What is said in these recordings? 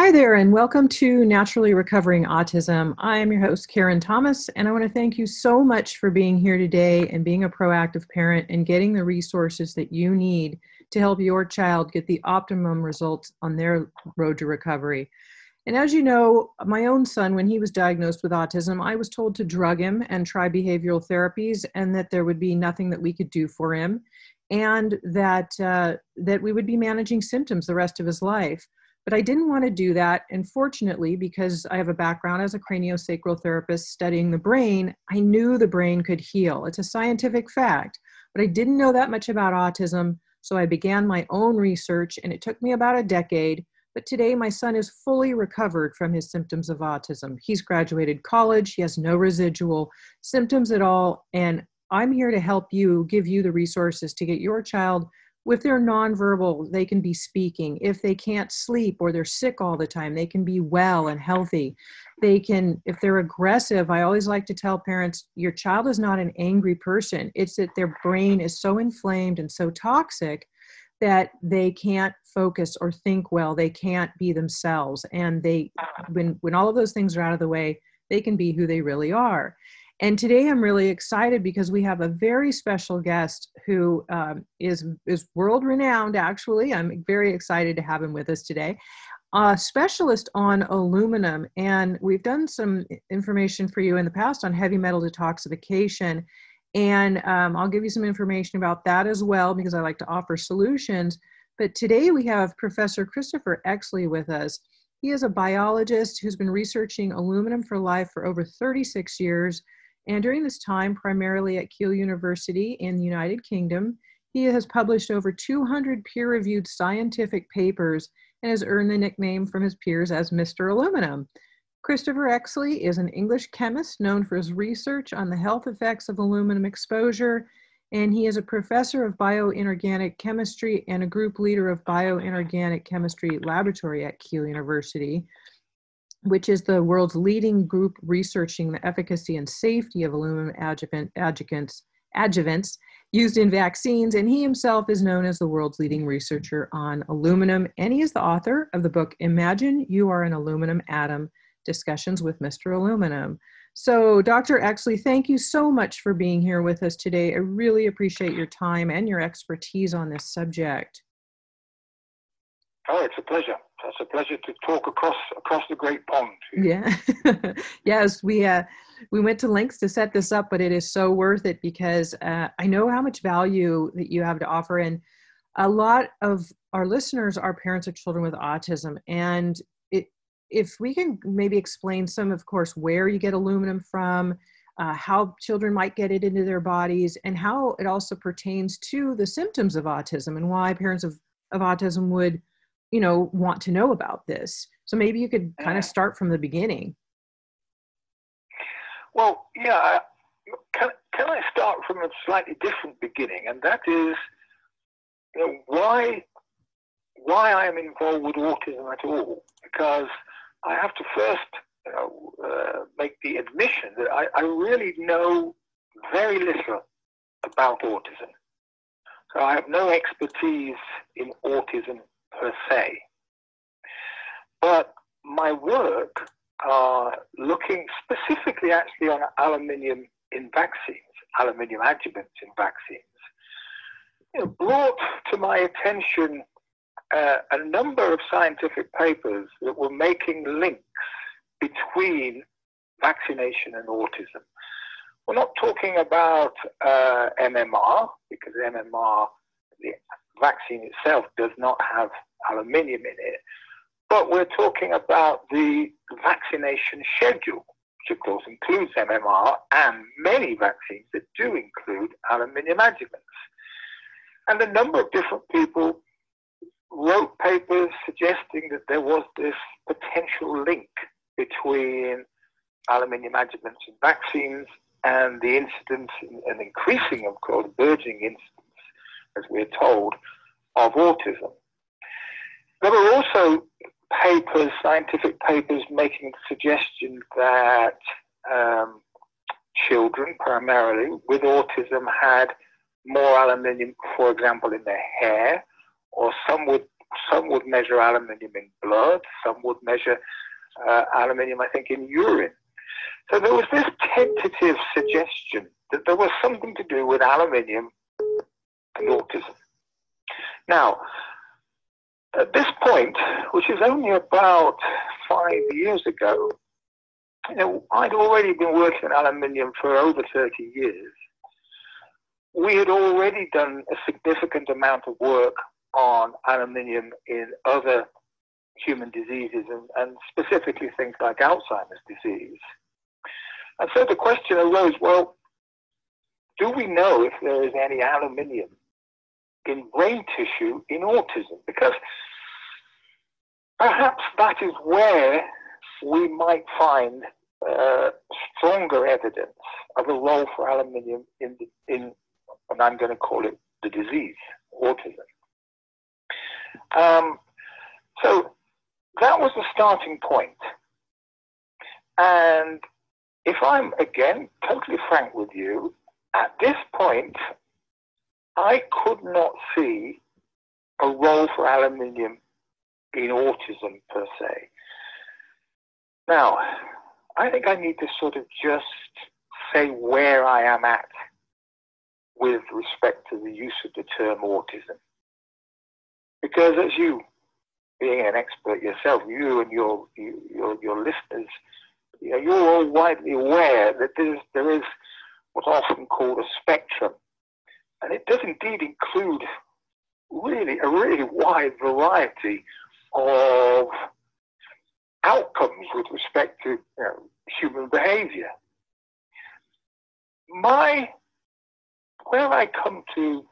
Hi there, and welcome to Naturally Recovering Autism. I am your host, Karen Thomas, and I want to thank you so much for being here today and being a proactive parent and getting the resources that you need to help your child get the optimum results on their road to recovery. And as you know, my own son, when he was diagnosed with autism, I was told to drug him and try behavioral therapies and that there would be nothing that we could do for him and that we would be managing symptoms the rest of his life. But I didn't want to do that, and fortunately, because I have a background as a craniosacral therapist studying the brain, I knew the brain could heal. It's a scientific fact, but I didn't know that much about autism, so I began my own research, and it took me about a decade, but today my son is fully recovered from his symptoms of autism. He's graduated college, he has no residual symptoms at all, and I'm here to help you, give you the resources to get your child. If they're nonverbal, they can be speaking. If they can't sleep or they're sick all the time, they can be well and healthy. They can, if they're aggressive, I always like to tell parents, your child is not an angry person. It's that their brain is so inflamed and so toxic that they can't focus or think well. They can't be themselves. And they, when all of those things are out of the way, they can be who they really are. And today I'm really excited because we have a very special guest who is world-renowned, actually. I'm very excited to have him with us today. A specialist on aluminum, and we've done some information for you in the past on heavy metal detoxification. And I'll give you some information about that as well because I like to offer solutions. But today we have Professor Christopher Exley with us. He is a biologist who's been researching aluminum for life for over 36 years. And during this time, primarily at Keele University in the United Kingdom, he has published over 200 peer-reviewed scientific papers and has earned the nickname from his peers as Mr. Aluminum. Christopher Exley is an English chemist known for his research on the health effects of aluminum exposure, and he is a professor of bioinorganic chemistry and a group leader of bioinorganic chemistry laboratory at Keele University, which is the world's leading group researching the efficacy and safety of aluminum adjuvants used in vaccines. And he himself is known as the world's leading researcher on aluminum. And he is the author of the book, Imagine You Are an Aluminum Atom, Discussions with Mr. Aluminum. So Dr. Exley, thank you so much for being here with us today. I really appreciate your time and your expertise on this subject. Oh, it's a pleasure. It's a pleasure to talk across the great pond. Yeah. Yes, we went to lengths to set this up, but it is so worth it because I know how much value that you have to offer. And a lot of our listeners are parents of children with autism. And if we can maybe explain some, of course, where you get aluminum from, how children might get it into their bodies, and how it also pertains to the symptoms of autism and why parents of autism would want to know about this. So maybe you could kind of start from the beginning. Well, yeah, can I start from a slightly different beginning? And that is why I am involved with autism at all, because I have to first make the admission that I really know very little about autism. So I have no expertise in autism per se. But my work looking specifically actually on aluminium in vaccines, aluminium adjuvants in vaccines, brought to my attention a number of scientific papers that were making links between vaccination and autism. We're not talking about MMR, because MMR, the vaccine itself does not have aluminium in it, but we're talking about the vaccination schedule, which of course includes MMR and many vaccines that do include aluminium adjuvants. And a number of different people wrote papers suggesting that there was this potential link between aluminium adjuvants and vaccines and the incidence, and increasing, of course, burgeoning incidence, as we're told, of autism. There were also papers, scientific papers, making the suggestion that children, primarily, with autism had more aluminium, for example, in their hair, or some with Some would measure aluminium in blood. Some would measure aluminium, I think, in urine. So there was this tentative suggestion that there was something to do with aluminium and autism. Now, at this point, which is only about 5 years ago, you know, I'd already been working in aluminium for over 30 years. We had already done a significant amount of work on aluminium in other human diseases and specifically things like Alzheimer's disease. And so the question arose, well, do we know if there is any aluminium in brain tissue in autism? Because perhaps that is where we might find stronger evidence of a role for aluminium in and I'm going to call it the disease, autism. So that was the starting point. And if I'm, again, totally frank with you, at this point, I could not see a role for aluminium in autism per se. Now, I think I need to sort of just say where I am at with respect to the use of the term autism. Because as you, being an expert yourself, you and your listeners, you know, you're all widely aware that there is what's often called a spectrum. And it does indeed include really a really wide variety of outcomes with respect to, you know, human behavior. Where I come to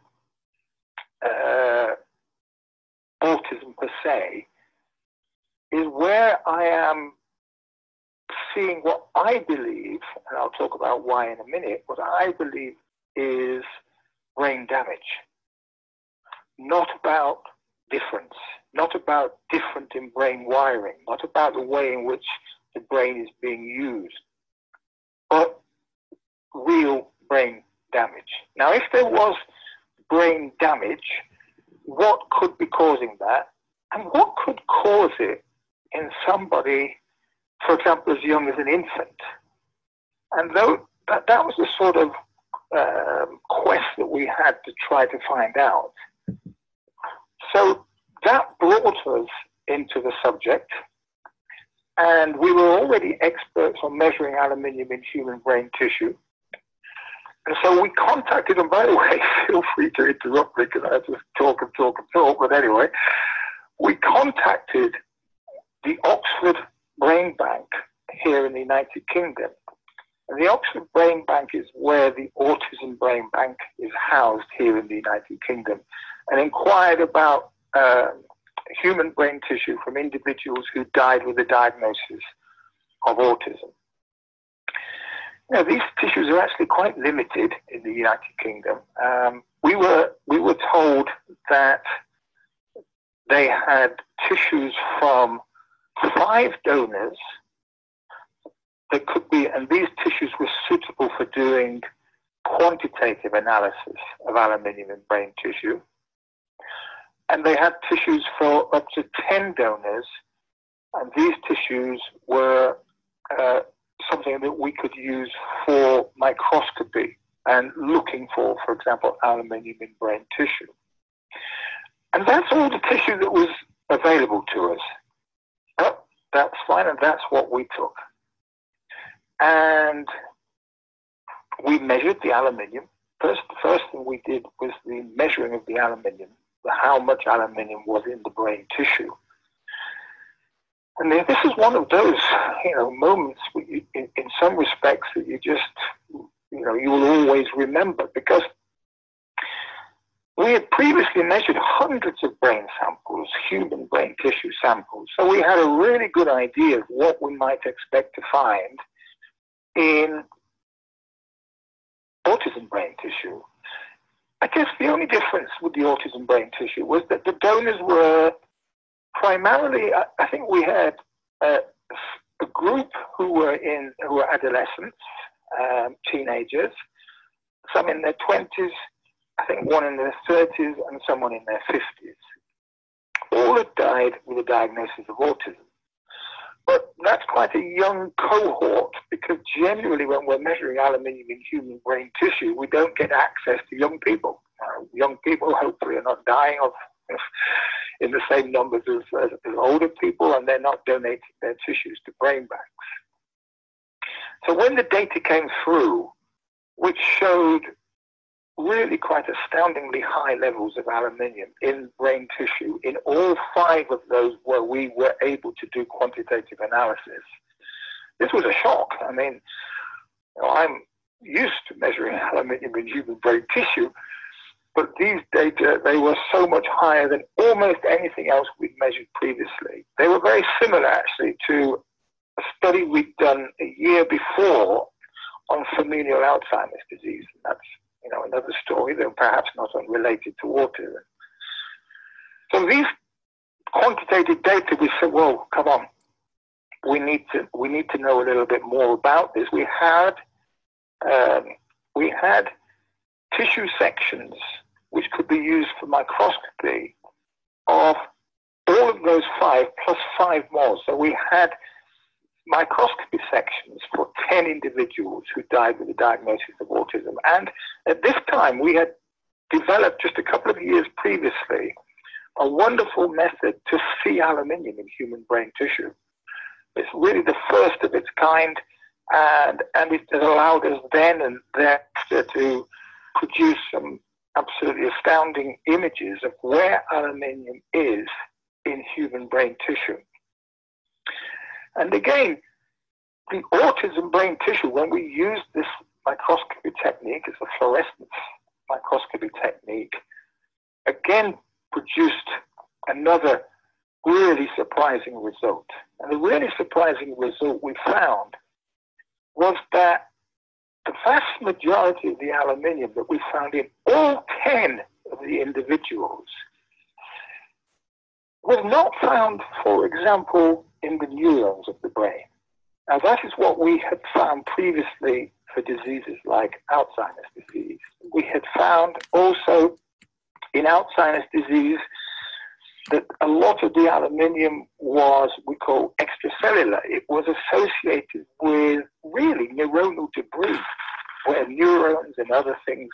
autism per se is where I am seeing what I believe, and I'll talk about why in a minute, what I believe is brain damage, not about difference, not about different in brain wiring, not about the way in which the brain is being used, but real brain damage. Now, if there was brain damage, what could be causing that? And what could cause it in somebody, for example, as young as an infant? And that was the sort of quest that we had to try to find out. So that brought us into the subject, and we were already experts on measuring aluminium in human brain tissue. And so we contacted, and by the way, feel free to interrupt me because I just talk, but anyway, we contacted the Oxford Brain Bank here in the United Kingdom. And the Oxford Brain Bank is where the Autism Brain Bank is housed here in the United Kingdom, and inquired about human brain tissue from individuals who died with a diagnosis of autism. Now, these tissues are actually quite limited in the United Kingdom. We were told that they had tissues from 5 donors that could be, and these tissues were suitable for doing quantitative analysis of aluminium in brain tissue. And they had tissues for up to 10 donors, and these tissues were something that we could use for microscopy and looking for example, aluminium in brain tissue. And that's all the tissue that was available to us. Oh, that's fine, and that's what we took. And we measured the aluminium. The first thing we did was the measuring of the aluminium, how much aluminium was in the brain tissue. And this is one of those, you know, moments in some respects that you just, you know, you will always remember, because we had previously measured hundreds of brain samples, human brain tissue samples. So we had a really good idea of what we might expect to find in autism brain tissue. I guess the only difference with the autism brain tissue was that the donors were primarily, I think we had a group who were adolescents, teenagers, some in their 20s, I think one in their 30s, and someone in their 50s. all had died with a diagnosis of autism. But that's quite a young cohort, because generally when we're measuring aluminium in human brain tissue, we don't get access to young people. Young people hopefully are not dying of in the same numbers as older people, and they're not donating their tissues to brain banks. So when the data came through, which showed really quite astoundingly high levels of aluminium in brain tissue, in all 5 of those where we were able to do quantitative analysis, this was a shock. I mean, you know, I'm used to measuring aluminium in human brain tissue, but these data, they were so much higher than almost anything else we'd measured previously. They were very similar, actually, to a study we'd done a year before on familial Alzheimer's disease. And that's, you know, another story, though perhaps not unrelated to autism. So these quantitative data, we said, well, come on, we need to know a little bit more about this. We had tissue sections which could be used for microscopy of all of those 5 plus 5 more. So we had microscopy sections for 10 individuals who died with a diagnosis of autism. And at this time, we had developed, just a couple of years previously, a wonderful method to see aluminium in human brain tissue. It's really the first of its kind, and it has allowed us then and thereafter to produce some absolutely astounding images of where aluminium is in human brain tissue. And again, the autism brain tissue, when we use this microscopy technique, it's a fluorescence microscopy technique, again produced another really surprising result. And the really surprising result we found was that the vast majority of the aluminium that we found in all 10 of the individuals was not found, for example, in the neurons of the brain. Now, that is what we had found previously for diseases like Alzheimer's disease. We had found also in Alzheimer's disease that a lot of the aluminium was, we call, extracellular. It was associated with really neuronal debris, where neurons and other things,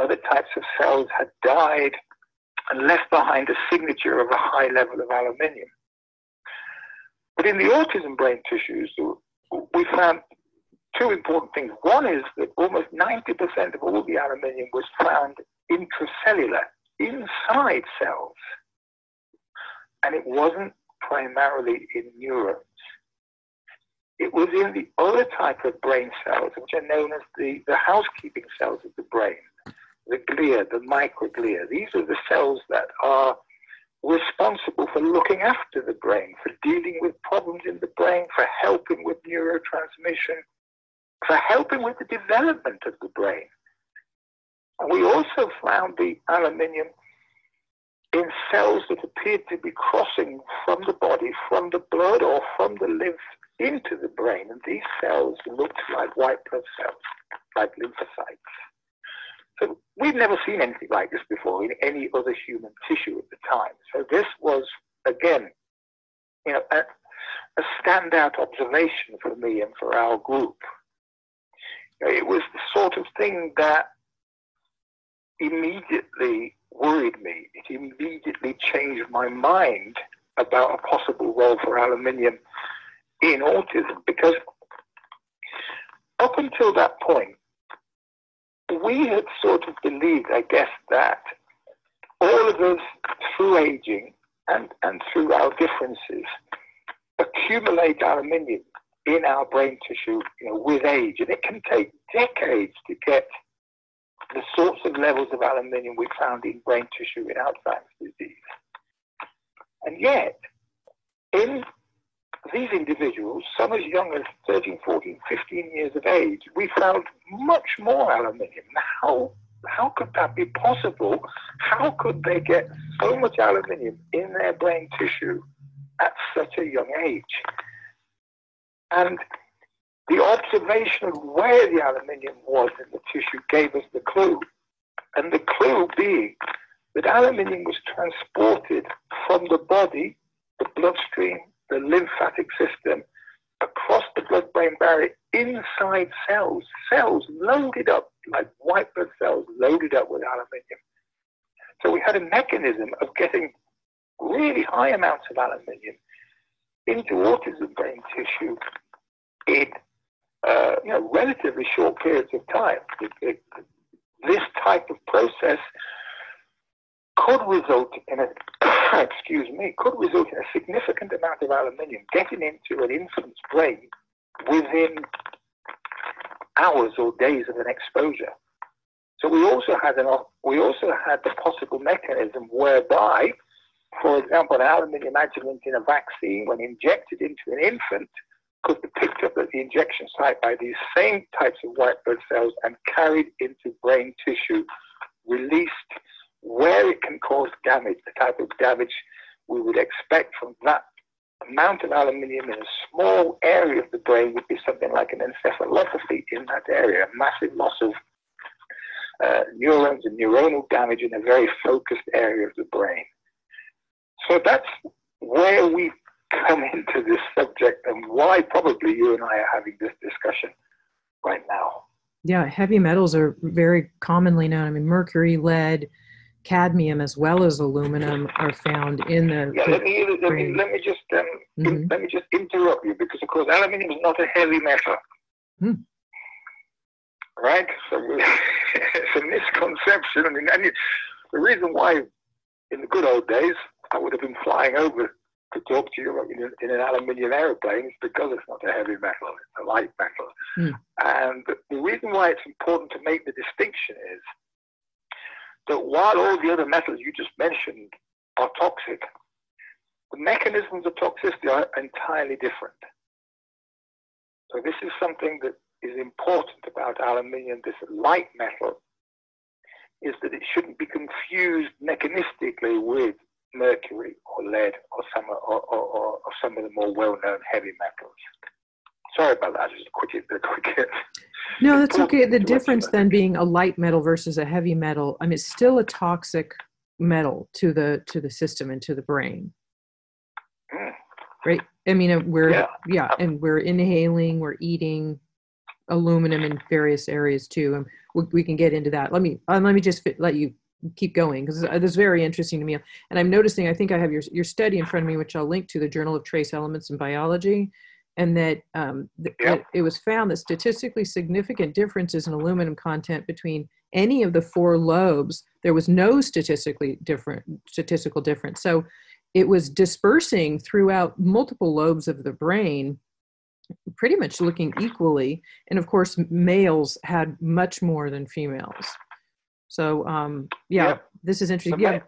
other types of cells had died and left behind a signature of a high level of aluminium. But in the autism brain tissues, we found 2 important things. One is that almost 90% of all the aluminium was found intracellular, inside cells. And it wasn't primarily in neurons. It was in the other type of brain cells, which are known as the housekeeping cells of the brain, the glia, the microglia. These are the cells that are responsible for looking after the brain, for dealing with problems in the brain, for helping with neurotransmission, for helping with the development of the brain. And we also found the aluminium in cells that appeared to be crossing from the body, from the blood or from the lymph into the brain. And these cells looked like white blood cells, like lymphocytes. So we'd never seen anything like this before in any other human tissue at the time. So this was, again, you know, a standout observation for me and for our group. You know, it was the sort of thing that immediately worried me. It immediately changed my mind about a possible role for aluminium in autism, because up until that point, we had sort of believed, I guess, that all of us through aging and through our differences accumulate aluminium in our brain tissue, you know, with age. And it can take decades to get the sorts of levels of aluminium we found in brain tissue in Alzheimer's disease. And yet, in these individuals, some as young as 13, 14, 15 years of age, we found much more aluminium. How could that be possible? How could they get so much aluminium in their brain tissue at such a young age? And the observation of where the aluminium was in the tissue gave us the clue. And the clue being that aluminium was transported from the body, the bloodstream, the lymphatic system, across the blood-brain barrier, inside cells, cells loaded up, like white blood cells loaded up with aluminium. So we had a mechanism of getting really high amounts of aluminium into autism brain tissue in relatively short periods of time. This type of process could result in a could result in a significant amount of aluminium getting into an infant's brain within hours or days of an exposure. So we also had the possible mechanism whereby, for example, an aluminium adjuvant in a vaccine, when injected into an infant, could be picked up at the injection site by these same types of white blood cells and carried into brain tissue, released where it can cause damage, the type of damage we would expect from that amount of aluminium in a small area of the brain would be something like an encephalopathy in that area, a massive loss of neurons and neuronal damage in a very focused area of the brain. So that's where we come into this subject and why probably you and I are having this discussion right now. Yeah, heavy metals are very commonly known. I mean, mercury, lead, cadmium, as well as aluminum, are found in the let me just interrupt you, because of course aluminium is not a heavy metal. Right? So it's a misconception. I mean, and the reason why in the good old days I would have been flying over to talk to you in an aluminium aeroplane is because it's not a heavy metal, it's a light metal. And the reason why it's important to make the distinction is that while all the other metals you just mentioned are toxic, the mechanisms of toxicity are entirely different. So this is something that is important about aluminium, this light metal, is that it shouldn't be confused mechanistically with mercury or lead or some of the more well-known heavy metals. Sorry about that, just a quick. No, that's okay. The difference then being a light metal versus a heavy metal, I mean, it's still a toxic metal to the system and to the brain. Right? I mean, we're inhaling, we're eating aluminum in various areas too, and we can get into that. Let me just let you keep going, because this is very interesting to me. And I'm noticing, I think I have your study in front of me, which I'll link to, the Journal of Trace Elements in Biology, and that it was found that statistically significant differences in aluminum content between any of the four lobes, there was no statistical difference. So it was dispersing throughout multiple lobes of the brain, pretty much looking equally. And of course, males had much more than females. So, this is interesting. The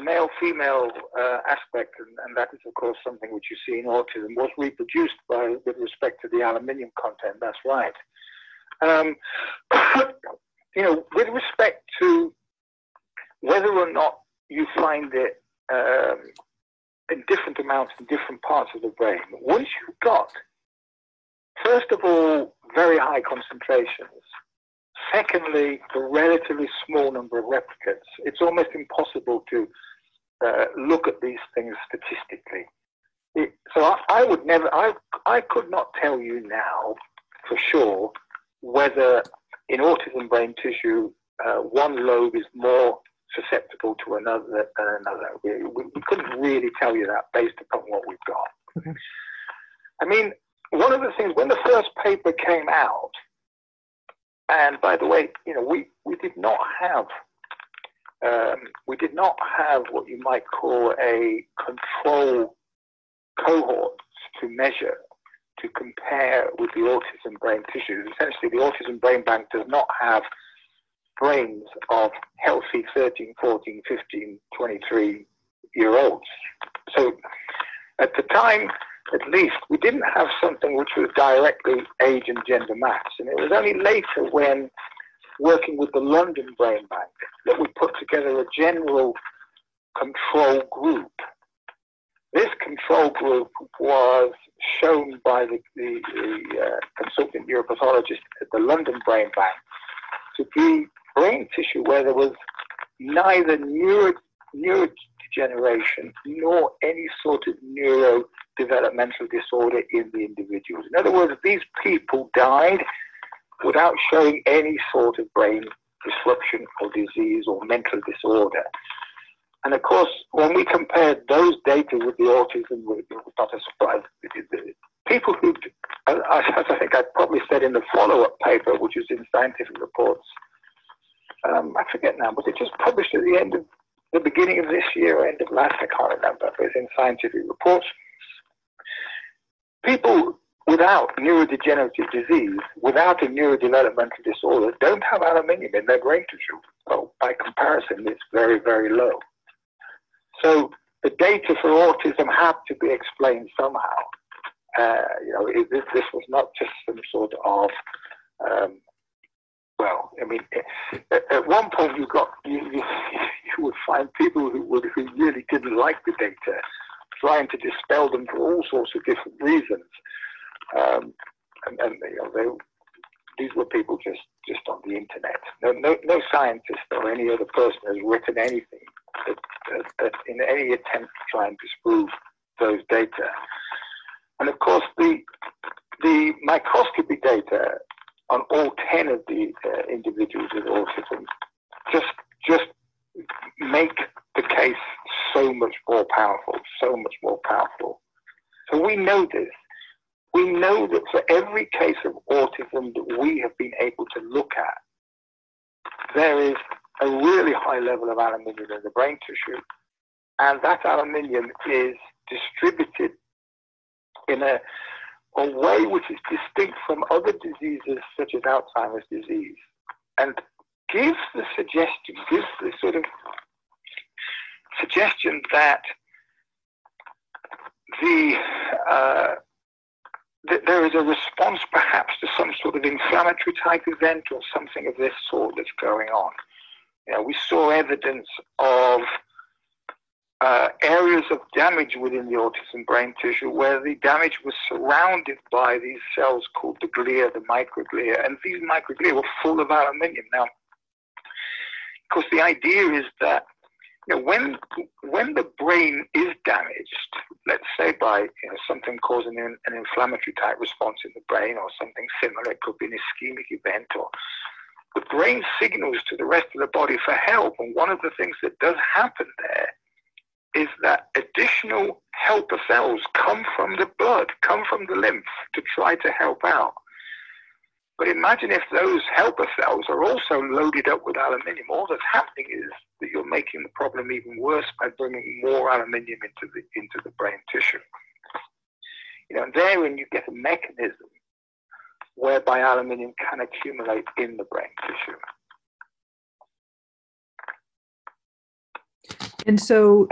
male-female aspect, and that is, of course, something which you see in autism, was reproduced with respect to the aluminium content. That's right. With respect to whether or not you find it in different amounts in different parts of the brain, once you've got, first of all, very high concentrations, secondly, the relatively small number of replicants, it's almost impossible to look at these things statistically. I could not tell you now for sure whether in autism brain tissue one lobe is more susceptible to another than another. We couldn't really tell you that based upon what we've got. Okay. I mean, one of the things, when the first paper came out, and by the way, we did not have what you might call a control cohort to measure, to compare with the autism brain tissues. Essentially, the Autism Brain Bank does not have brains of healthy 13, 14, 15, 23-year-olds. So at the time, at least, we didn't have something which was directly age and gender matched. And it was only later, when working with the London Brain Bank, that we put together a general control group. This control group was shown by the consultant neuropathologist at the London Brain Bank to be brain tissue where there was neither neurodegeneration nor any sort of neurodevelopmental disorder in the individuals. In other words, these people died without showing any sort of brain disruption or disease or mental disorder. And of course, when we compared those data with the autism, it was not a surprise. People who, as I think I probably said in the follow-up paper, which is in Scientific Reports, I forget now, was it just published at the end of the beginning of this year or end of last? I can't remember, but it's in Scientific Reports. People without neurodegenerative disease, without a neurodevelopmental disorder, don't have aluminium in their brain tissue. Well, by comparison, it's very, very low. So the data for autism had to be explained somehow. This was not just some sort of, at one point you would find people who really didn't like the data, trying to dispel them for all sorts of different reasons. These were people just on the internet. No scientist or any other person has written anything that in any attempt to try and disprove those data. And of course, the microscopy data on all 10 of the individuals with autism just make the case so much more powerful. So we know this. We know that for every case of autism that we have been able to look at, there is a really high level of aluminium in the brain tissue, and that aluminium is distributed in a way which is distinct from other diseases such as Alzheimer's disease, and gives the suggestion that there is a response perhaps to some sort of inflammatory type event or something of this sort that's going on. We saw evidence of areas of damage within the autism brain tissue where the damage was surrounded by these cells called the glia, the microglia, and these microglia were full of aluminium. Now, of course, the idea is that when the brain is damaged, let's say by something causing an inflammatory type response in the brain or something similar, it could be an ischemic event, or the brain signals to the rest of the body for help. And one of the things that does happen there is that additional helper cells come from the blood, come from the lymph to try to help out. But imagine if those helper cells are also loaded up with aluminium. All that's happening is that you're making the problem even worse by bringing more aluminium into the brain tissue. Therein you get a mechanism whereby aluminium can accumulate in the brain tissue. And so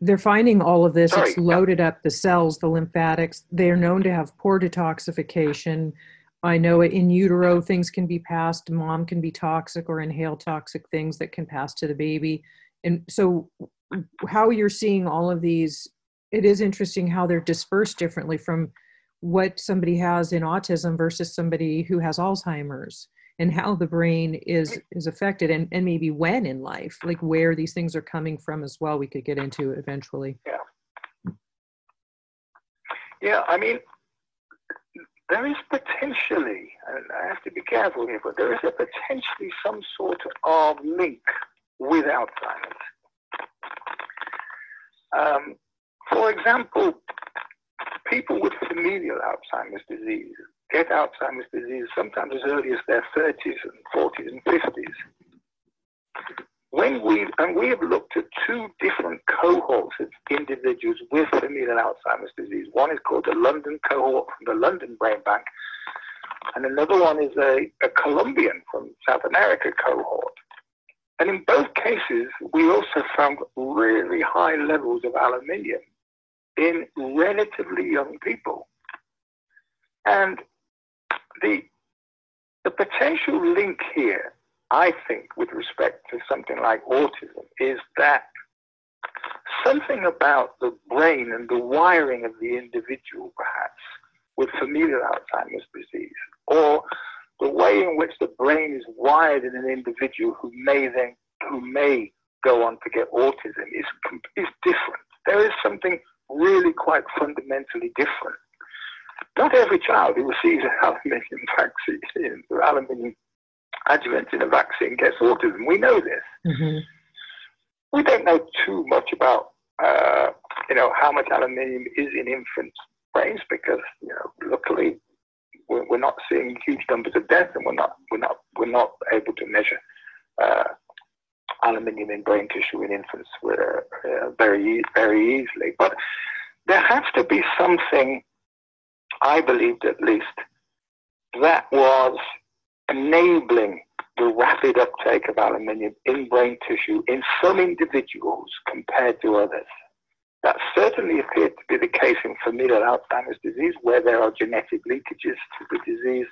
they're finding all of this. It's loaded up the cells, the lymphatics. They're known to have poor detoxification. I know in utero, things can be passed. Mom can be toxic or inhale toxic things that can pass to the baby. And so how you're seeing all of these, it is interesting how they're dispersed differently from what somebody has in autism versus somebody who has Alzheimer's, and how the brain is affected, and maybe when in life, like where these things are coming from as well, we could get into eventually. Yeah, I mean, there is potentially, and I have to be careful here, but there is a potentially some sort of link with Alzheimer's. For example, people with familial Alzheimer's disease get Alzheimer's disease sometimes as early as their 30s and 40s and 50s. We have looked at two different cohorts of individuals with familial Alzheimer's disease. One is called the London cohort from the London Brain Bank, and another one is a Colombian from South America cohort. And in both cases, we also found really high levels of aluminium in relatively young people. And the potential link here, I think, with respect to something like autism, is that something about the brain and the wiring of the individual, perhaps, with familial Alzheimer's disease, or the way in which the brain is wired in an individual who may then who may go on to get autism is different. There is something really quite fundamentally different. Not every child who receives an aluminium vaccine, aluminium adjuvant in a vaccine, gets autism. We know this. Mm-hmm. We don't know too much about how much aluminium is in infant brains because luckily we're not seeing huge numbers of death, and we're not able to measure aluminium in brain tissue in infants very easily. But there has to be something, I believed at least, that was enabling the rapid uptake of aluminium in brain tissue in some individuals compared to others. That certainly appeared to be the case in familial Alzheimer's disease, where there are genetic leakages to the disease.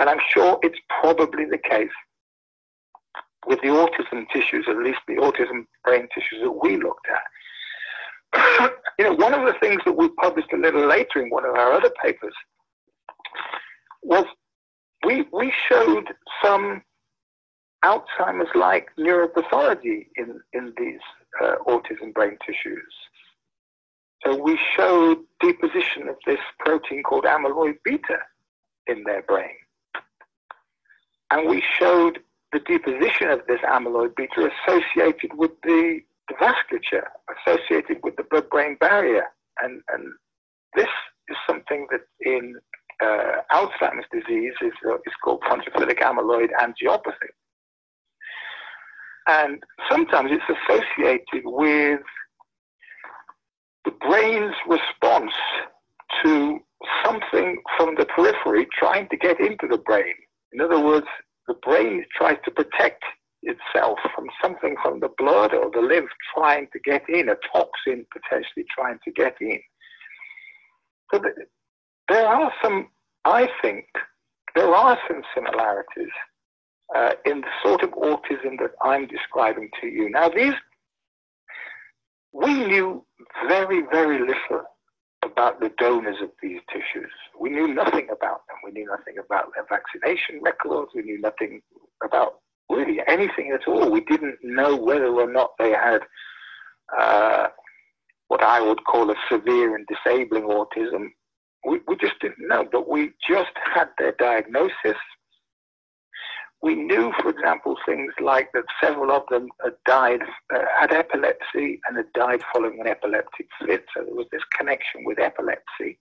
And I'm sure it's probably the case with the autism tissues, at least the autism brain tissues that we looked at. One of the things that we published a little later in one of our other papers was we showed some Alzheimer's-like neuropathology in these autism brain tissues. So we showed deposition of this protein called amyloid beta in their brain. And we showed the deposition of this amyloid beta associated with the vasculature, associated with the blood-brain barrier. And this is something that in Alzheimer's disease is called pontophidic amyloid angiopathy. And sometimes it's associated with the brain's response to something from the periphery trying to get into the brain. In other words, the brain tries to protect itself from something from the blood or the lymph trying to get in, a toxin potentially trying to get in. So there are some similarities in the sort of autism that I'm describing to you. Now, we knew very, very little about the donors of these tissues. We knew nothing about them. We knew nothing about their vaccination records. We knew nothing about really anything at all. We didn't know whether or not they had what I would call a severe and disabling autism. We just didn't know, but we just had their diagnosis. We knew, for example, things like that several of them had epilepsy and had died following an epileptic fit. So there was this connection with epilepsy.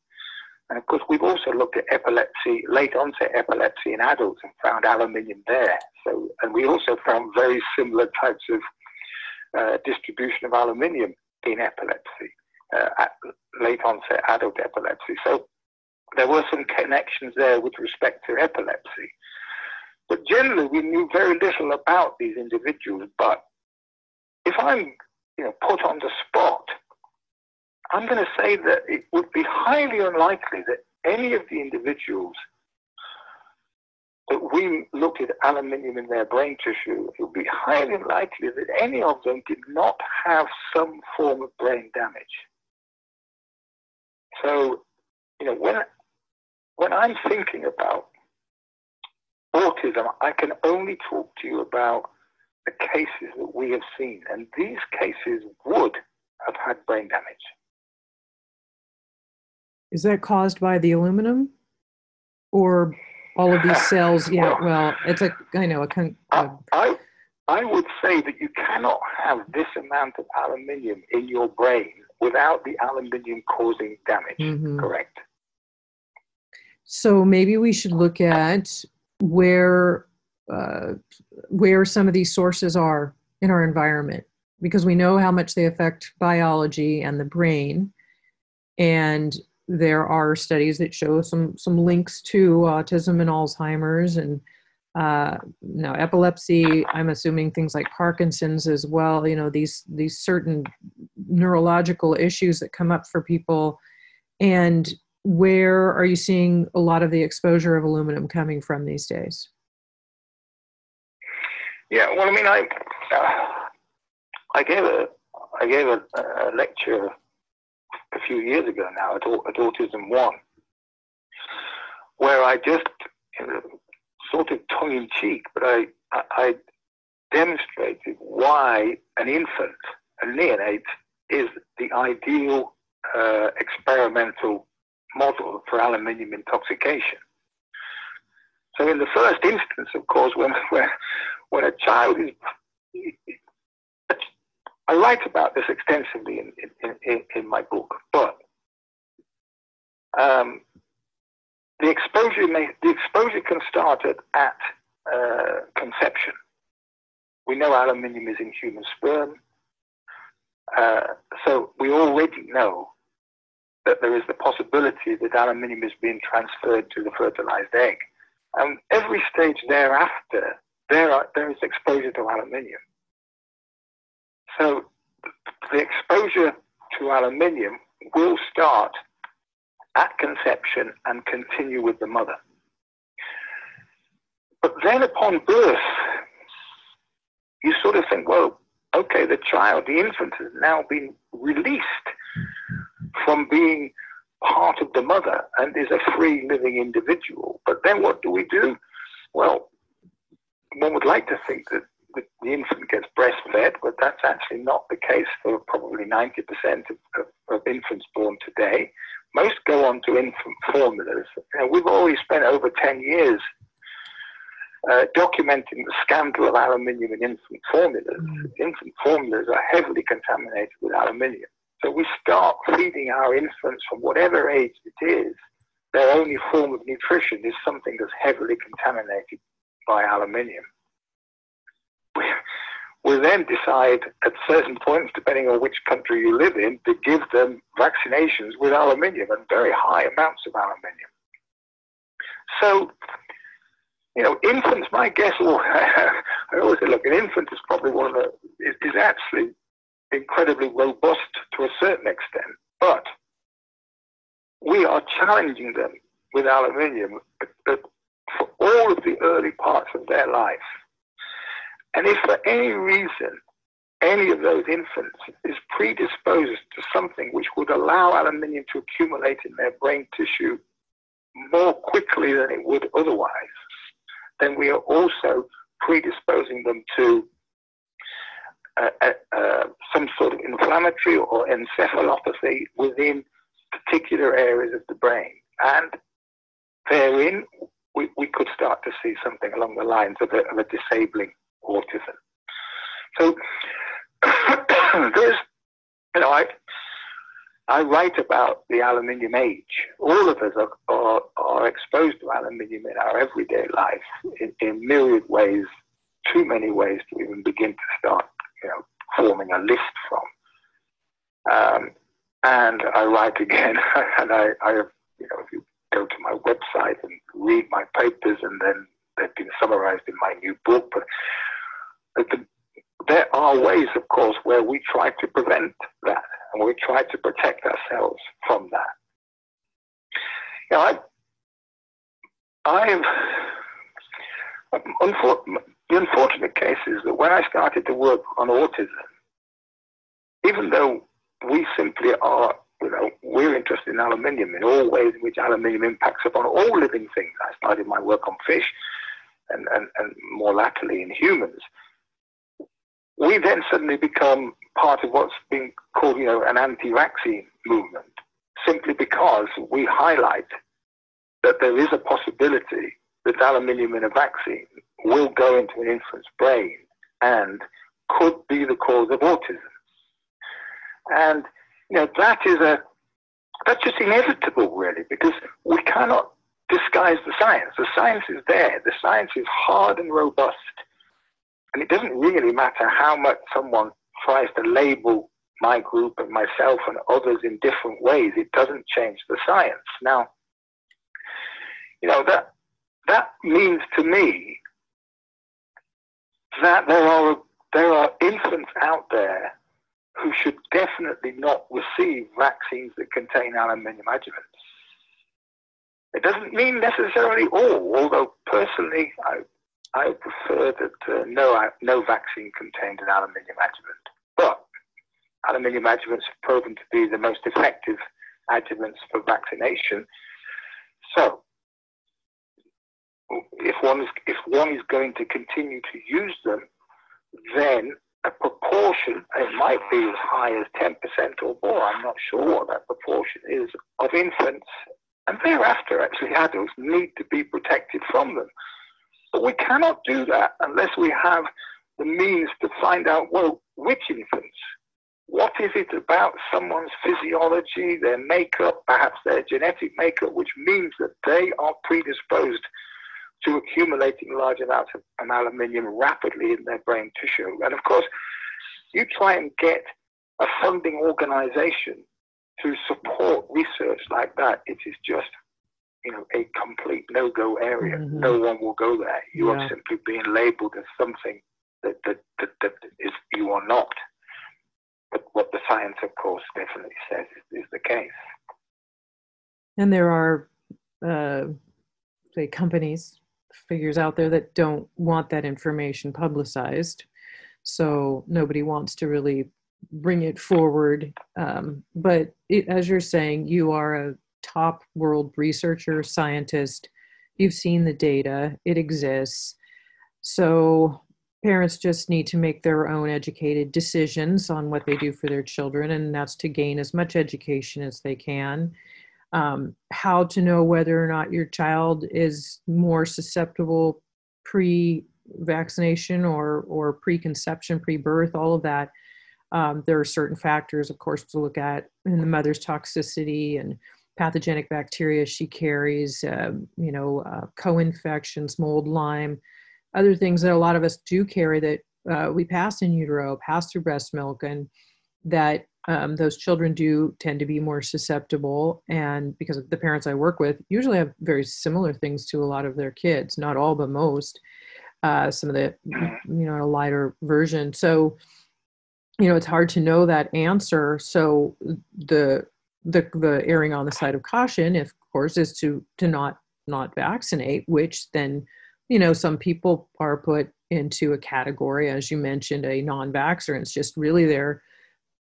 And of course, we've also looked at epilepsy, late onset epilepsy in adults, and found aluminium there. So, and we also found very similar types of distribution of aluminium in epilepsy, late onset adult epilepsy. So there were some connections there with respect to epilepsy. But generally, we knew very little about these individuals. But if I'm put on the spot, I'm going to say that it would be highly unlikely that any of the individuals that we looked at aluminium in their brain tissue, it would be highly unlikely that any of them did not have some form of brain damage. So, when I'm thinking about autism, I can only talk to you about the cases that we have seen, and these cases would have had brain damage. Is that caused by the aluminum or all of these cells? Yeah, well, it's a, I know. I would say that you cannot have this amount of aluminium in your brain without the aluminium causing damage, mm-hmm. Correct? So maybe we should look at where some of these sources are in our environment, because we know how much they affect biology and the brain, and there are studies that show some links to autism and Alzheimer's and now epilepsy. I'm assuming things like Parkinson's as well. These certain neurological issues that come up for people. And where are you seeing a lot of the exposure of aluminum coming from these days? Yeah, well, I gave a lecture a few years ago now at Autism One, where I just sort of tongue in cheek, but I demonstrated why an infant, a neonate, is the ideal experimental model for aluminium intoxication. So in the first instance, of course, when a child is... I write about this extensively in my book, but the exposure can start at conception. We know aluminium is in human sperm, so we already know that there is the possibility that aluminium is being transferred to the fertilized egg. And every stage thereafter, there is exposure to aluminium. So the exposure to aluminium will start at conception and continue with the mother. But then upon birth, you sort of think, well, okay, the child, the infant has now been released from being part of the mother and is a free living individual. But then what do we do? Well, one would like to think that the infant gets breastfed, but that's actually not the case for probably 90% of infants born today. Most go on to infant formulas. And we've already spent over 10 years documenting the scandal of aluminium in infant formulas. Infant formulas are heavily contaminated with aluminium. So we start feeding our infants, from whatever age it is, their only form of nutrition is something that's heavily contaminated by aluminium. We then decide at certain points, depending on which country you live in, to give them vaccinations with aluminium, and very high amounts of aluminium. So, you know, infants, my guess, or I always say, look, an infant is probably one of the, is actually incredibly robust to a certain extent, but we are challenging them with aluminium for all of the early parts of their life. And if for any reason any of those infants is predisposed to something which would allow aluminium to accumulate in their brain tissue more quickly than it would otherwise, then we are also predisposing them to some sort of inflammatory or encephalopathy within particular areas of the brain. And therein, we could start to see something along the lines of a disabling autism. So there's, you know, I write about the aluminium age. All of us are exposed to aluminium in our everyday life in myriad ways, too many ways to even begin to start, you know, forming a list from. And I write again, and I you know, if you go to my website and read my papers, and then they've been summarized in my new book, but there are ways, of course, where we try to prevent that, and we try to protect ourselves from that. You know, the unfortunate case is that when I started to work on autism, even though we simply are, you know, we're interested in aluminium in all ways in which aluminium impacts upon all living things. I started my work on fish, and more latterly in humans. We then suddenly become part of what's been called, you know, an anti-vaccine movement, simply because we highlight that there is a possibility that aluminium in a vaccine will go into an infant's brain and could be the cause of autism. And, you know, that's just inevitable, really, because we cannot disguise the science. The science is there. The science is hard and robust. And it doesn't really matter how much someone tries to label my group and myself and others in different ways. It doesn't change the science. Now, you know, that means to me that there are infants out there who should definitely not receive vaccines that contain aluminium adjuvants. It doesn't mean necessarily all, although personally I prefer that no vaccine contained an aluminium adjuvant. But aluminium adjuvants have proven to be the most effective adjuvants for vaccination. So if one is going to continue to use them, then a proportion, it might be as high as 10% or more, I'm not sure what that proportion is, of infants, and thereafter actually adults, need to be protected from them. But we cannot do that unless we have the means to find out, well, which infants? What is it about someone's physiology, their makeup, perhaps their genetic makeup, which means that they are predisposed to accumulating large amounts of aluminium rapidly in their brain tissue? And of course, you try and get a funding organization to support research like that, it is just, you know, a complete no-go area. Mm-hmm. No one will go there. You are simply being labeled as something that you are not. But what the science, of course, definitely says is the case. And there are, say, companies, figures out there that don't want that information publicized. So nobody wants to really bring it forward. But it, as you're saying, you are a top world researcher, scientist. You've seen the data. It exists. So parents just need to make their own educated decisions on what they do for their children, and that's to gain as much education as they can. How to know whether or not your child is more susceptible pre-vaccination or pre-conception, pre-birth, all of that. There are certain factors, of course, to look at in the mother's toxicity and pathogenic bacteria she carries, co-infections, mold, Lyme, other things that a lot of us do carry that we pass in utero, pass through breast milk, and that those children do tend to be more susceptible. And because of the parents I work with usually have very similar things to a lot of their kids, not all, but most, some of the, in a lighter version. So, it's hard to know that answer. So the erring on the side of caution, of course, is to not vaccinate, which then, some people are put into a category, as you mentioned, a non-vaxxer. It's just really they're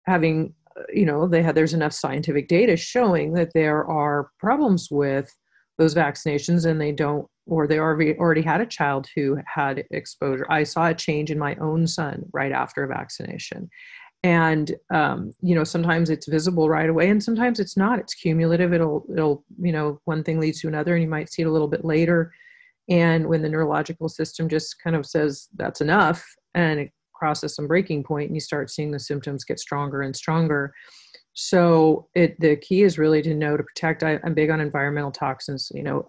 having, there's enough scientific data showing that there are problems with those vaccinations, and they don't, or they already had a child who had exposure. I saw a change in my own son right after a vaccination. And, sometimes it's visible right away and sometimes it's not. It's cumulative. It'll one thing leads to another, and you might see it a little bit later. And when the neurological system just kind of says that's enough, and it crosses some breaking point, and you start seeing the symptoms get stronger and stronger. So the key is really to know to protect. I'm big on environmental toxins, the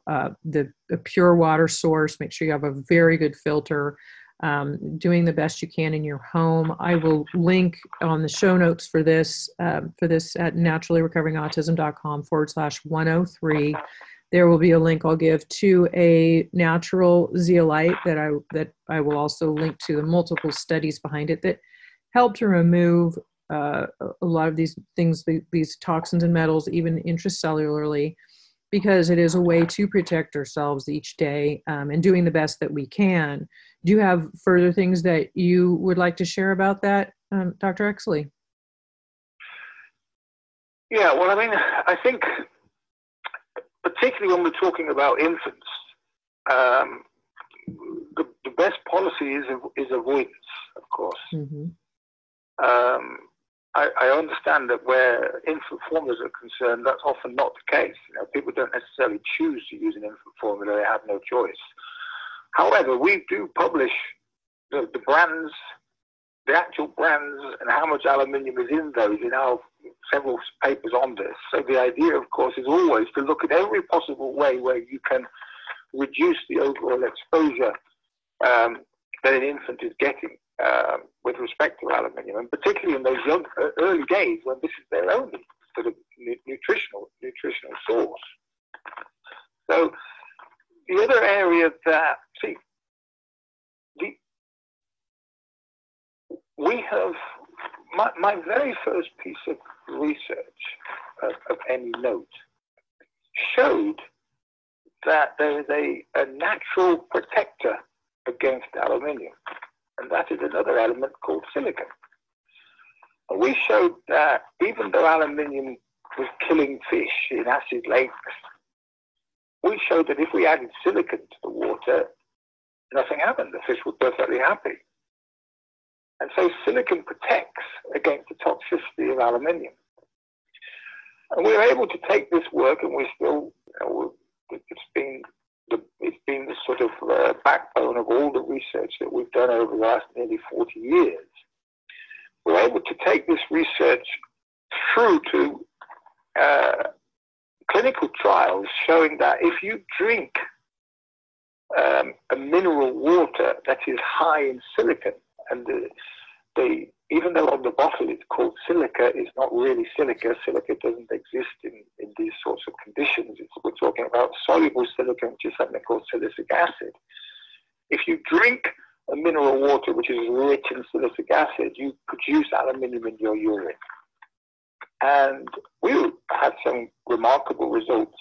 pure water source, make sure you have a very good filter, doing the best you can in your home. I will link on the show notes for this at naturallyrecoveringautism.com/103. There will be a link I'll give to a natural zeolite that I will also link to the multiple studies behind it that help to remove a lot of these things, these toxins and metals, even intracellularly, because it is a way to protect ourselves each day and doing the best that we can. Do you have further things that you would like to share about that, Dr. Exley? Yeah, well, I think, particularly when we're talking about infants, the best policy is avoidance, of course. Mm-hmm. I understand that where infant formulas are concerned, that's often not the case. People don't necessarily choose to use an infant formula. They have no choice. However, we do publish the brands, the actual brands, and how much aluminium is in those in our several papers on this. So the idea, of course, is always to look at every possible way where you can reduce the overall exposure that an infant is getting with respect to aluminium, and particularly in those young, early days when this is their only sort of nutritional source. So the other area that, we have, my very first piece of research of any note showed that there is a natural protector against aluminium, and that is another element called silicon. And we showed that even though aluminium was killing fish in acid lakes, we showed that if we added silicon to the water, nothing happened. The fish were perfectly happy. And so silicon protects against the toxicity of aluminium. And we were able to take this work, and we're still, you know, it's been the sort of backbone of all the research that we've done over the last nearly 40 years. We're able to take this research through to clinical trials showing that if you drink a mineral water that is high in silicon, and even though on the bottle it's called silica, it's not really silica. Silica doesn't exist in these sorts of conditions. We're talking about soluble silica, which is something called silicic acid. If you drink a mineral water which is rich in silicic acid, you produce aluminium in your urine. And we had some remarkable results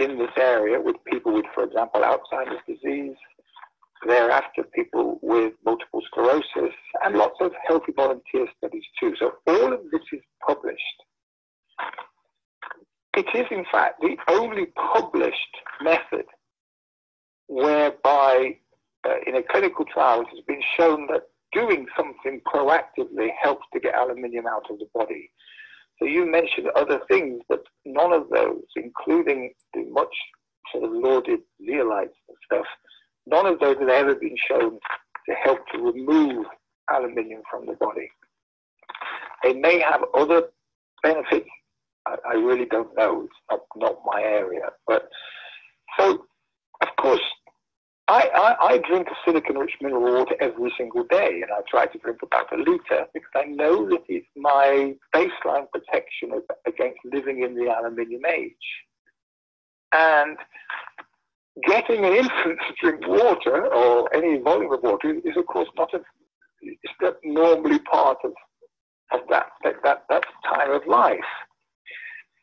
in this area with people with, for example, Alzheimer's disease, thereafter people with multiple sclerosis, and lots of healthy volunteer studies too. So all of this is published. It is, in fact, the only published method whereby in a clinical trial it has been shown that doing something proactively helps to get aluminium out of the body. So you mentioned other things, but none of those, including the much sort of lauded zeolites and stuff, none of those have ever been shown to help to remove aluminium from the body. They may have other benefits. I really don't know. It's not my area. But so, of course, I drink a silicon-rich mineral water every single day, and I try to drink about a litre because I know that it's my baseline protection against living in the aluminium age. And getting an infant to drink water or any volume of water is, of course, not normally part of that time of life.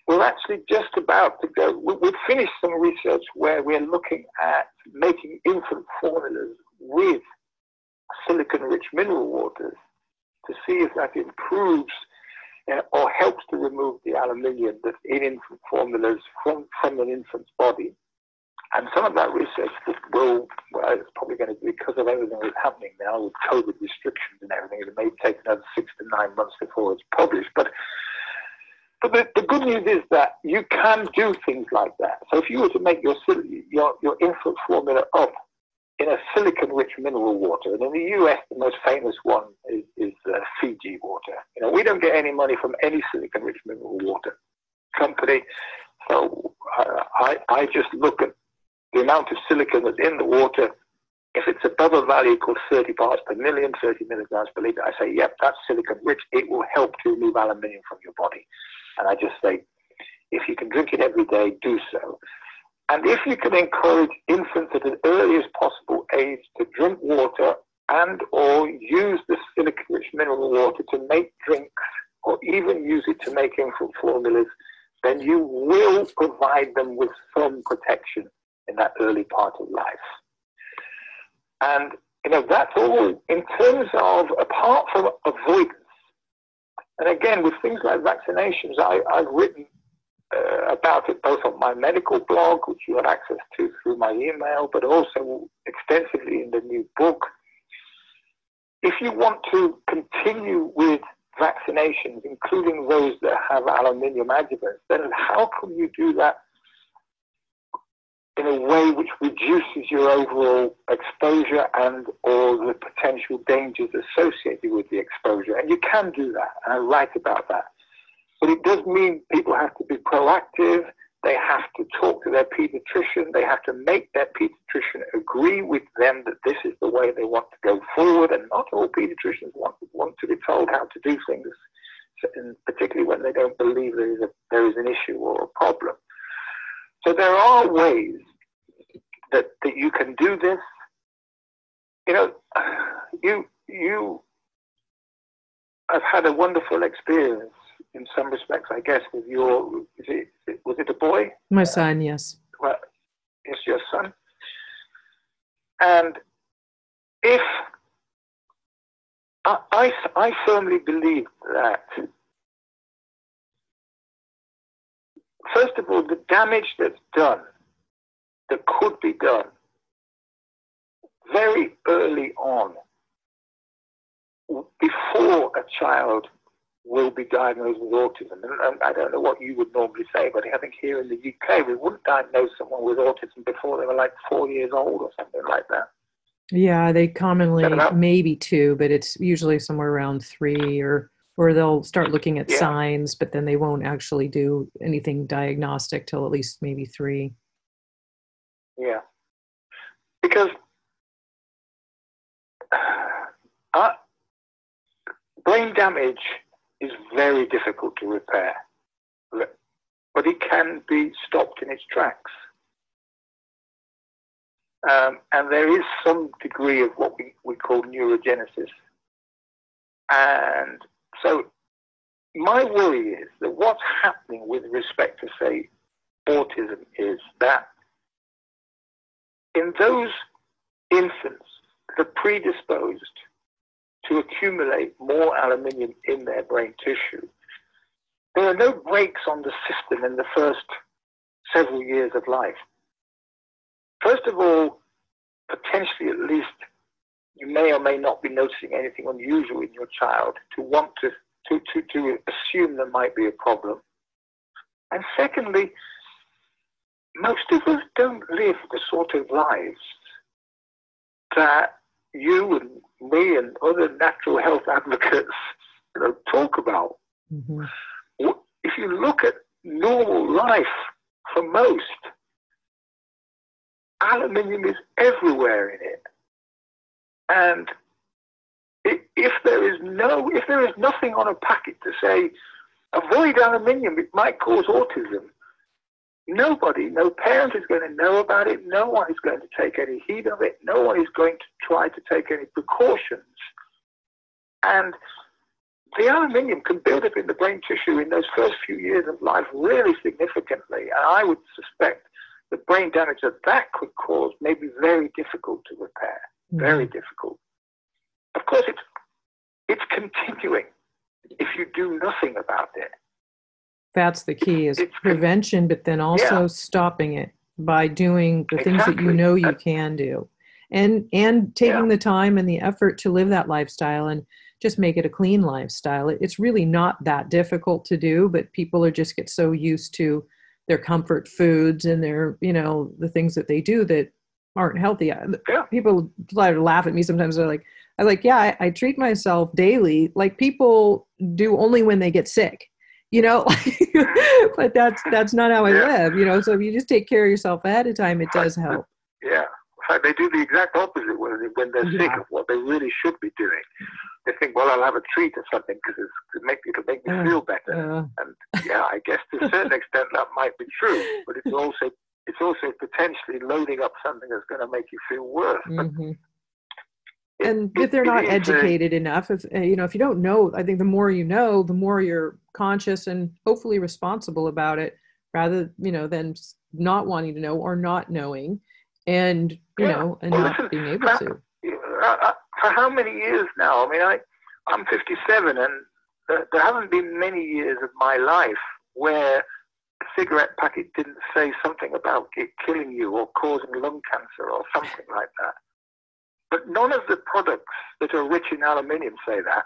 We're actually just about to go. We've finished some research where we're looking at making infant formulas with silicon-rich mineral waters to see if that improves or helps to remove the aluminium that's in infant formulas from an infant's body. And some of that research well, it's probably going to be because of everything that's happening now with COVID restrictions and everything. It may take another 6 to 9 months before it's published. But the good news is that you can do things like that. So if you were to make your infant formula up in a silicon-rich mineral water, and in the US, the most famous one is Fiji water. You know, we don't get any money from any silicon-rich mineral water company. So I just look at the amount of silicon that's in the water. If it's above a value called 30 parts per million, 30 milligrams per litre, I say, yep, that's silicon-rich. It will help to remove aluminium from your body. And I just say, if you can drink it every day, do so. And if you can encourage infants at the earliest possible age to drink water and or use the silicon-rich mineral water to make drinks or even use it to make infant formulas, then you will provide them with some protection in that early part of life. And, you know, that's all in terms of, apart from avoidance. And again, with things like vaccinations, I've written about it both on my medical blog, which you have access to through my email, but also extensively in the new book. If you want to continue with vaccinations, including those that have aluminium adjuvants, then how can you do that in a way which reduces your overall exposure and or the potential dangers associated with the exposure? And you can do that, and I write about that. But it does mean people have to be proactive. They have to talk to their pediatrician. They have to make their pediatrician agree with them that this is the way they want to go forward. And not all pediatricians want to be told how to do things, and particularly when they don't believe there is an issue or a problem. So there are ways that you can do this. You know, I've had a wonderful experience in some respects, I guess, with your, was it a boy? My son, yes. Well, it's your son. And if, I firmly believe that, first of all, the damage that's done, that could be done very early on, before a child will be diagnosed with autism, and I don't know what you would normally say, but I think here in the UK, we wouldn't diagnose someone with autism before they were like 4 years old or something like that. Yeah, they commonly, maybe 2, but it's usually somewhere around 3, or they'll start looking at signs, but then they won't actually do anything diagnostic till at least maybe 3. Yeah. Because brain damage is very difficult to repair, but it can be stopped in its tracks. And there is some degree of what we call neurogenesis. And so my worry is that what's happening with respect to, say, autism is that in those infants that are predisposed to accumulate more aluminium in their brain tissue, there are no breaks on the system in the first several years of life. First of all, potentially at least, you may or may not be noticing anything unusual in your child to want to assume there might be a problem. And secondly, most of us don't live the sort of lives that you and me and other natural health advocates talk about. Mm-hmm. If you look at normal life for most, aluminium is everywhere in it, and if there is nothing on a packet to say avoid aluminium, it might cause autism, no parent is going to know about it, no one is going to take any heed of it, no one is going to try to take any precautions, and the aluminium can build up in the brain tissue in those first few years of life really significantly, and I would suspect the brain damage that that could cause may be very difficult to repair, very difficult. Of course, it's continuing if you do nothing about it. That's the key, is prevention, but then also stopping it by doing the things that you know you can do. And taking the time and the effort to live that lifestyle and just make it a clean lifestyle. It's really not that difficult to do, but people are just get so used to their comfort foods and their, the things that they do that aren't healthy. Yeah. People laugh at me sometimes. They're like, I treat myself daily like people do only when they get sick, but that's not how I live, so if you just take care of yourself ahead of time, it does help. Yeah. They do the exact opposite when they're sick of what they really should be doing. They think, well, I'll have a treat or something because it'll make me feel better. And I guess to a certain extent that might be true, but it's also potentially loading up something that's going to make you feel worse. Mm-hmm. If they're not educated enough, if you don't know, I think the more you know, the more you're conscious and hopefully responsible about it, rather than not wanting to know or not knowing. And, not being able to. For how many years now? I mean, I'm 57, and there haven't been many years of my life where a cigarette packet didn't say something about it killing you or causing lung cancer or something like that. But none of the products that are rich in aluminium say that.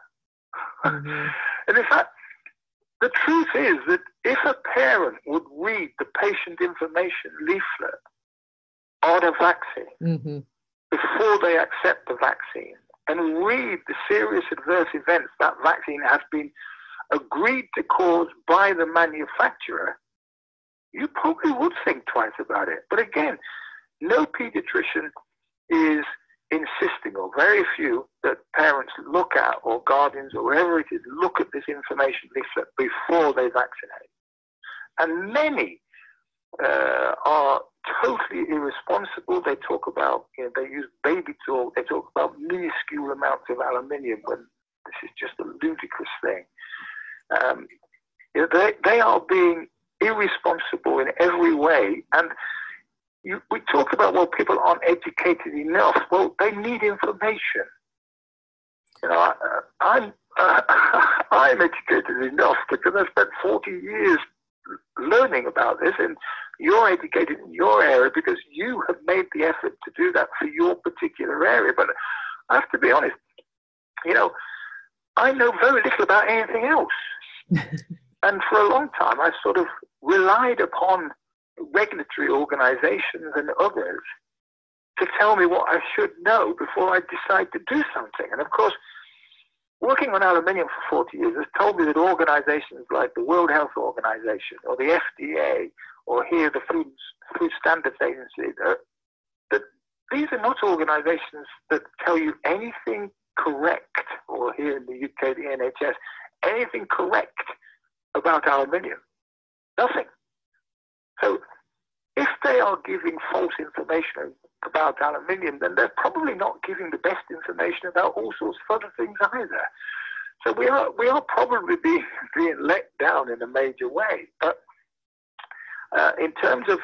Mm-hmm. And in fact, the truth is that if a parent would read the patient information leaflet on a vaccine, before they accept the vaccine, and read the serious adverse events that vaccine has been agreed to cause by the manufacturer, you probably would think twice about it. But again, no pediatrician is insisting, or very few, that parents look at, or guardians, or wherever it is, look at this information leaflet before they vaccinate. And many are totally irresponsible. They talk about, they use baby talk. They talk about minuscule amounts of aluminium when this is just a ludicrous thing. They are being irresponsible in every way. And we talk about, well, people aren't educated enough. Well, they need information. I'm educated enough because I spent 40 years learning about this, and you're educated in your area because you have made the effort to do that for your particular area. But I have to be honest, I know very little about anything else. And for a long time, I sort of relied upon regulatory organizations and others to tell me what I should know before I decide to do something. And of course, working on aluminium for 40 years has told me that organizations like the World Health Organization or the FDA or here the Food Standards Agency, that these are not organizations that tell you anything correct, or here in the UK, the NHS, anything correct about aluminium. Nothing. So if they are giving false information about aluminium, then they're probably not giving the best information about all sorts of other things either. So we are probably being let down in a major way. But in terms of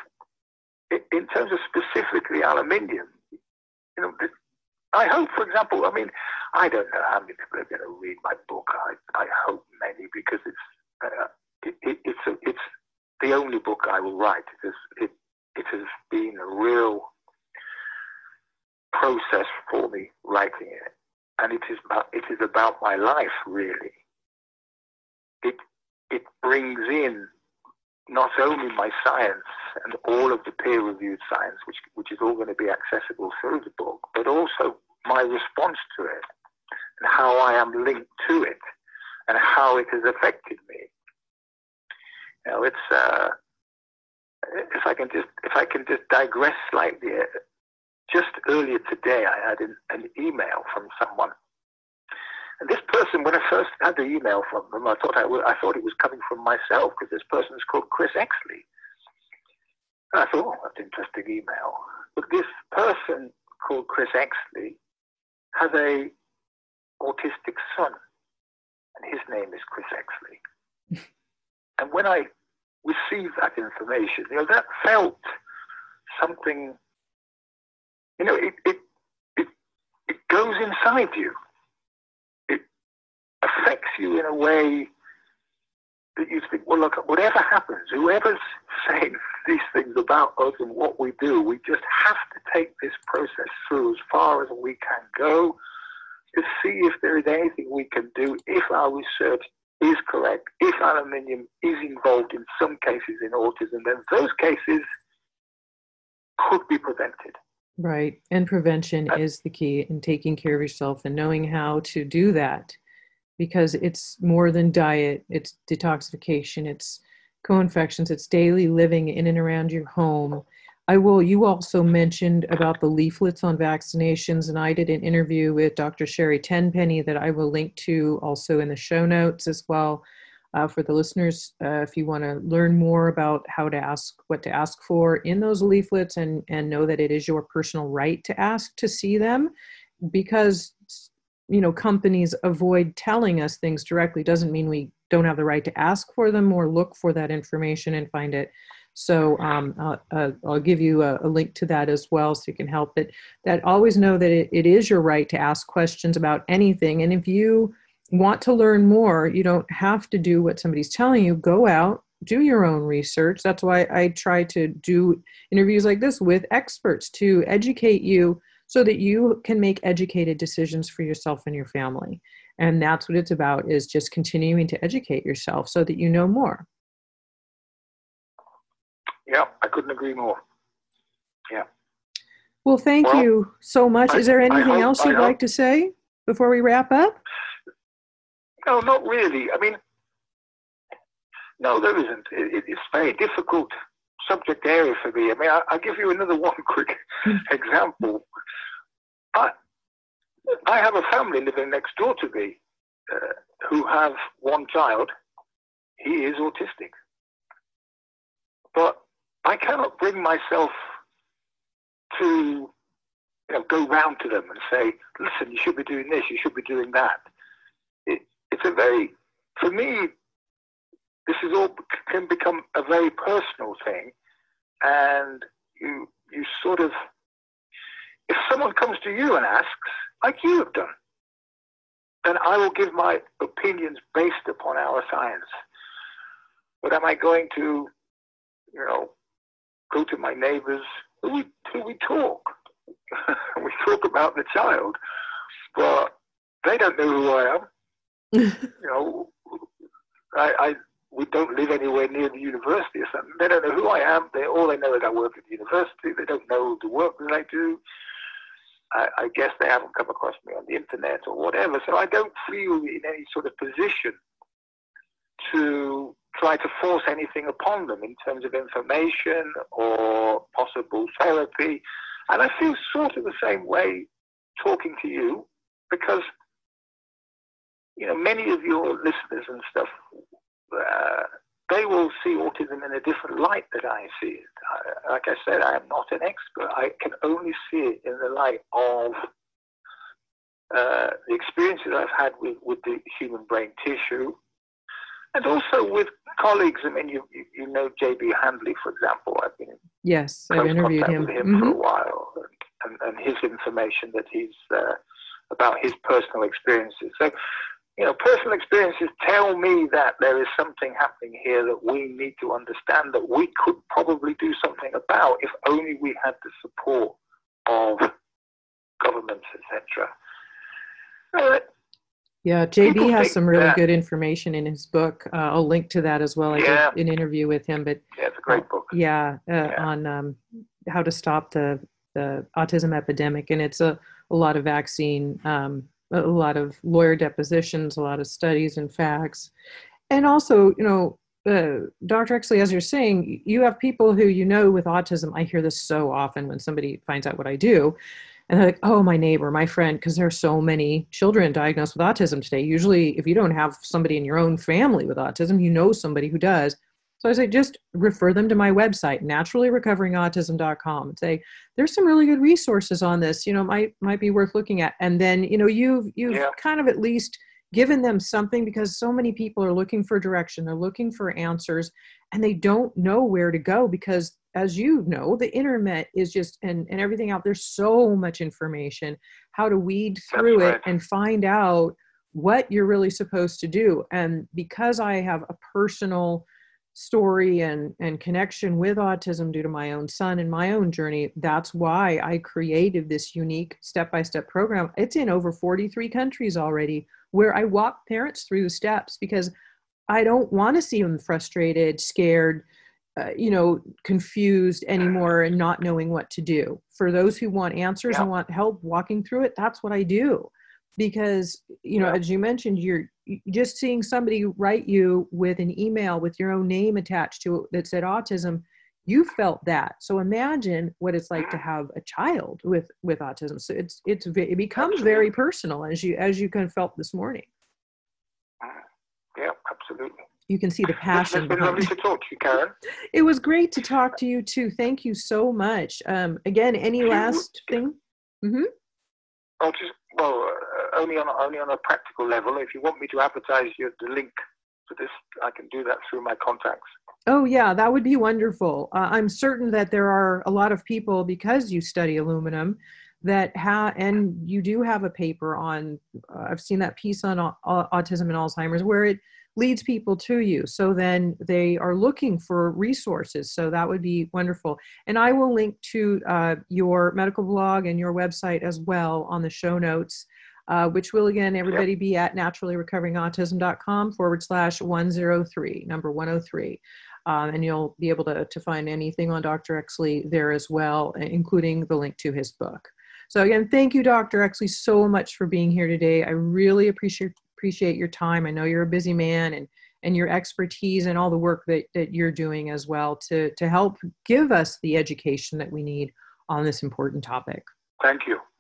specifically aluminium, you know, I hope, for example, I mean, I don't know how many people are going to read my book. I hope many, because it's the only book I will write. It has been a real process for me writing it, and it is about my life, really. It brings in not only my science and all of the peer-reviewed science, which is all going to be accessible through the book, but also my response to it and how I am linked to it and how it has affected me. You know, it's if I can just digress slightly. Just earlier today, I had an email from someone, and this person, when I first had the email from them, I thought it was coming from myself, because this person is called Chris Exley, and I thought, oh, that's an interesting email. But this person called Chris Exley has a autistic son, and his name is Chris Exley. And when I received that information, you know, that felt something. You know, it goes inside you. It affects you in a way that you think, well, look, whatever happens, whoever's saying these things about us and what we do, we just have to take this process through as far as we can go to see if there is anything we can do, if our research is correct, if aluminium is involved in some cases in autism, then those cases could be prevented. Right. And prevention is the key, in taking care of yourself and knowing how to do that, because it's more than diet. It's detoxification. It's co-infections. It's daily living in and around your home. You also mentioned about the leaflets on vaccinations, and I did an interview with Dr. Sherry Tenpenny that I will link to also in the show notes as well, for the listeners, if you want to learn more about what to ask for in those leaflets, and know that it is your personal right to ask to see them, because, you know, companies avoid telling us things directly doesn't mean we don't have the right to ask for them or look for that information and find it. So I'll give you a link to that as well, so you can help it. That always know that it is your right to ask questions about anything, and if you want to learn more, you don't have to do what somebody's telling you. Go out, do your own research. That's why I try to do interviews like this with experts, to educate you so that you can make educated decisions for yourself and your family. And that's what it's about, is just continuing to educate yourself so that you know more. Yeah, I couldn't agree more. Yeah. Well, thank you so much. Is there anything else you'd like to say before we wrap up? No, not really. I mean, no, there isn't. It's a very difficult subject area for me. I mean, I'll give you another one quick example. I have a family living next door to me who have one child. He is autistic. But I cannot bring myself to, you know, go round to them and say, listen, you should be doing this, you should be doing that. It's a very, for me, this is all can become a very personal thing, and you sort of, if someone comes to you and asks, like you have done, then I will give my opinions based upon our science. But am I going to, you know, go to my neighbors? We talk. We talk about the child, but they don't know who I am. We don't live anywhere near the university or something. They don't know who I am. All they know is I work at the university. They don't know the work that I do. I guess they haven't come across me on the internet or whatever. So I don't feel in any sort of position to try to force anything upon them in terms of information or possible therapy. And I feel sort of the same way talking to you, because, you know, many of your listeners and stuff, they will see autism in a different light that I see it. Like I said, I am not an expert. I can only see it in the light of the experiences I've had with the human brain tissue, and also with colleagues. I mean, you know J.B. Handley, for example. I've been in close contact with him mm-hmm. for a while, and his information that he's about his personal experiences. So, you know, personal experiences tell me that there is something happening here that we need to understand, that we could probably do something about if only we had the support of governments, etc. Yeah, JB has some really good information in his book. I'll link to that as well. I did an interview with him, but it's a great book. On how to stop the autism epidemic, and it's a lot of vaccine. A lot of lawyer depositions, a lot of studies and facts. And also, you know, Dr. Exley, as you're saying, you have people who, you know, with autism, I hear this so often when somebody finds out what I do, and they're like, oh, my neighbor, my friend, because there are so many children diagnosed with autism today. Usually, if you don't have somebody in your own family with autism, you know somebody who does. So I say, just refer them to my website, naturallyrecoveringautism.com, and say, there's some really good resources on this, you know, might be worth looking at. And then, you know, you've kind of at least given them something, because so many people are looking for direction. They're looking for answers, and they don't know where to go, because, as you know, the internet is just, and everything out there, so much information, how to weed through it and find out what you're really supposed to do. And because I have a personal story and connection with autism due to my own son and my own journey, that's why I created this unique step-by-step program. It's in over 43 countries already, where I walk parents through the steps, because I don't want to see them frustrated, scared, confused anymore and not knowing what to do. For those who want answers and want help walking through it, that's what I do. Because, you know, as you mentioned, you're just seeing somebody write you with an email with your own name attached to it that said autism, you felt that. So imagine what it's like to have a child with autism. So it becomes very personal, as you kind of felt this morning. Yeah, absolutely. You can see the passion. It's been lovely to talk to you, Karen. It was great to talk to you too. Thank you so much. Again, any last thing? Mm-hmm. I'll just, only on a practical level, if you want me to advertise the link to this, I can do that through my contacts. Oh, yeah, that would be wonderful. I'm certain that there are a lot of people, because you study aluminum, and you do have a paper on, I've seen that piece on autism and Alzheimer's, where it leads people to you. So then they are looking for resources. So that would be wonderful. And I will link to your medical blog and your website as well on the show notes, which will, again, everybody be at naturallyrecoveringautism.com/103, number 103. And you'll be able to find anything on Dr. Exley there as well, including the link to his book. So again, thank you, Dr. Exley, so much for being here today. I really appreciate your time. I know you're a busy man, and your expertise and all the work that you're doing as well to help give us the education that we need on this important topic. Thank you.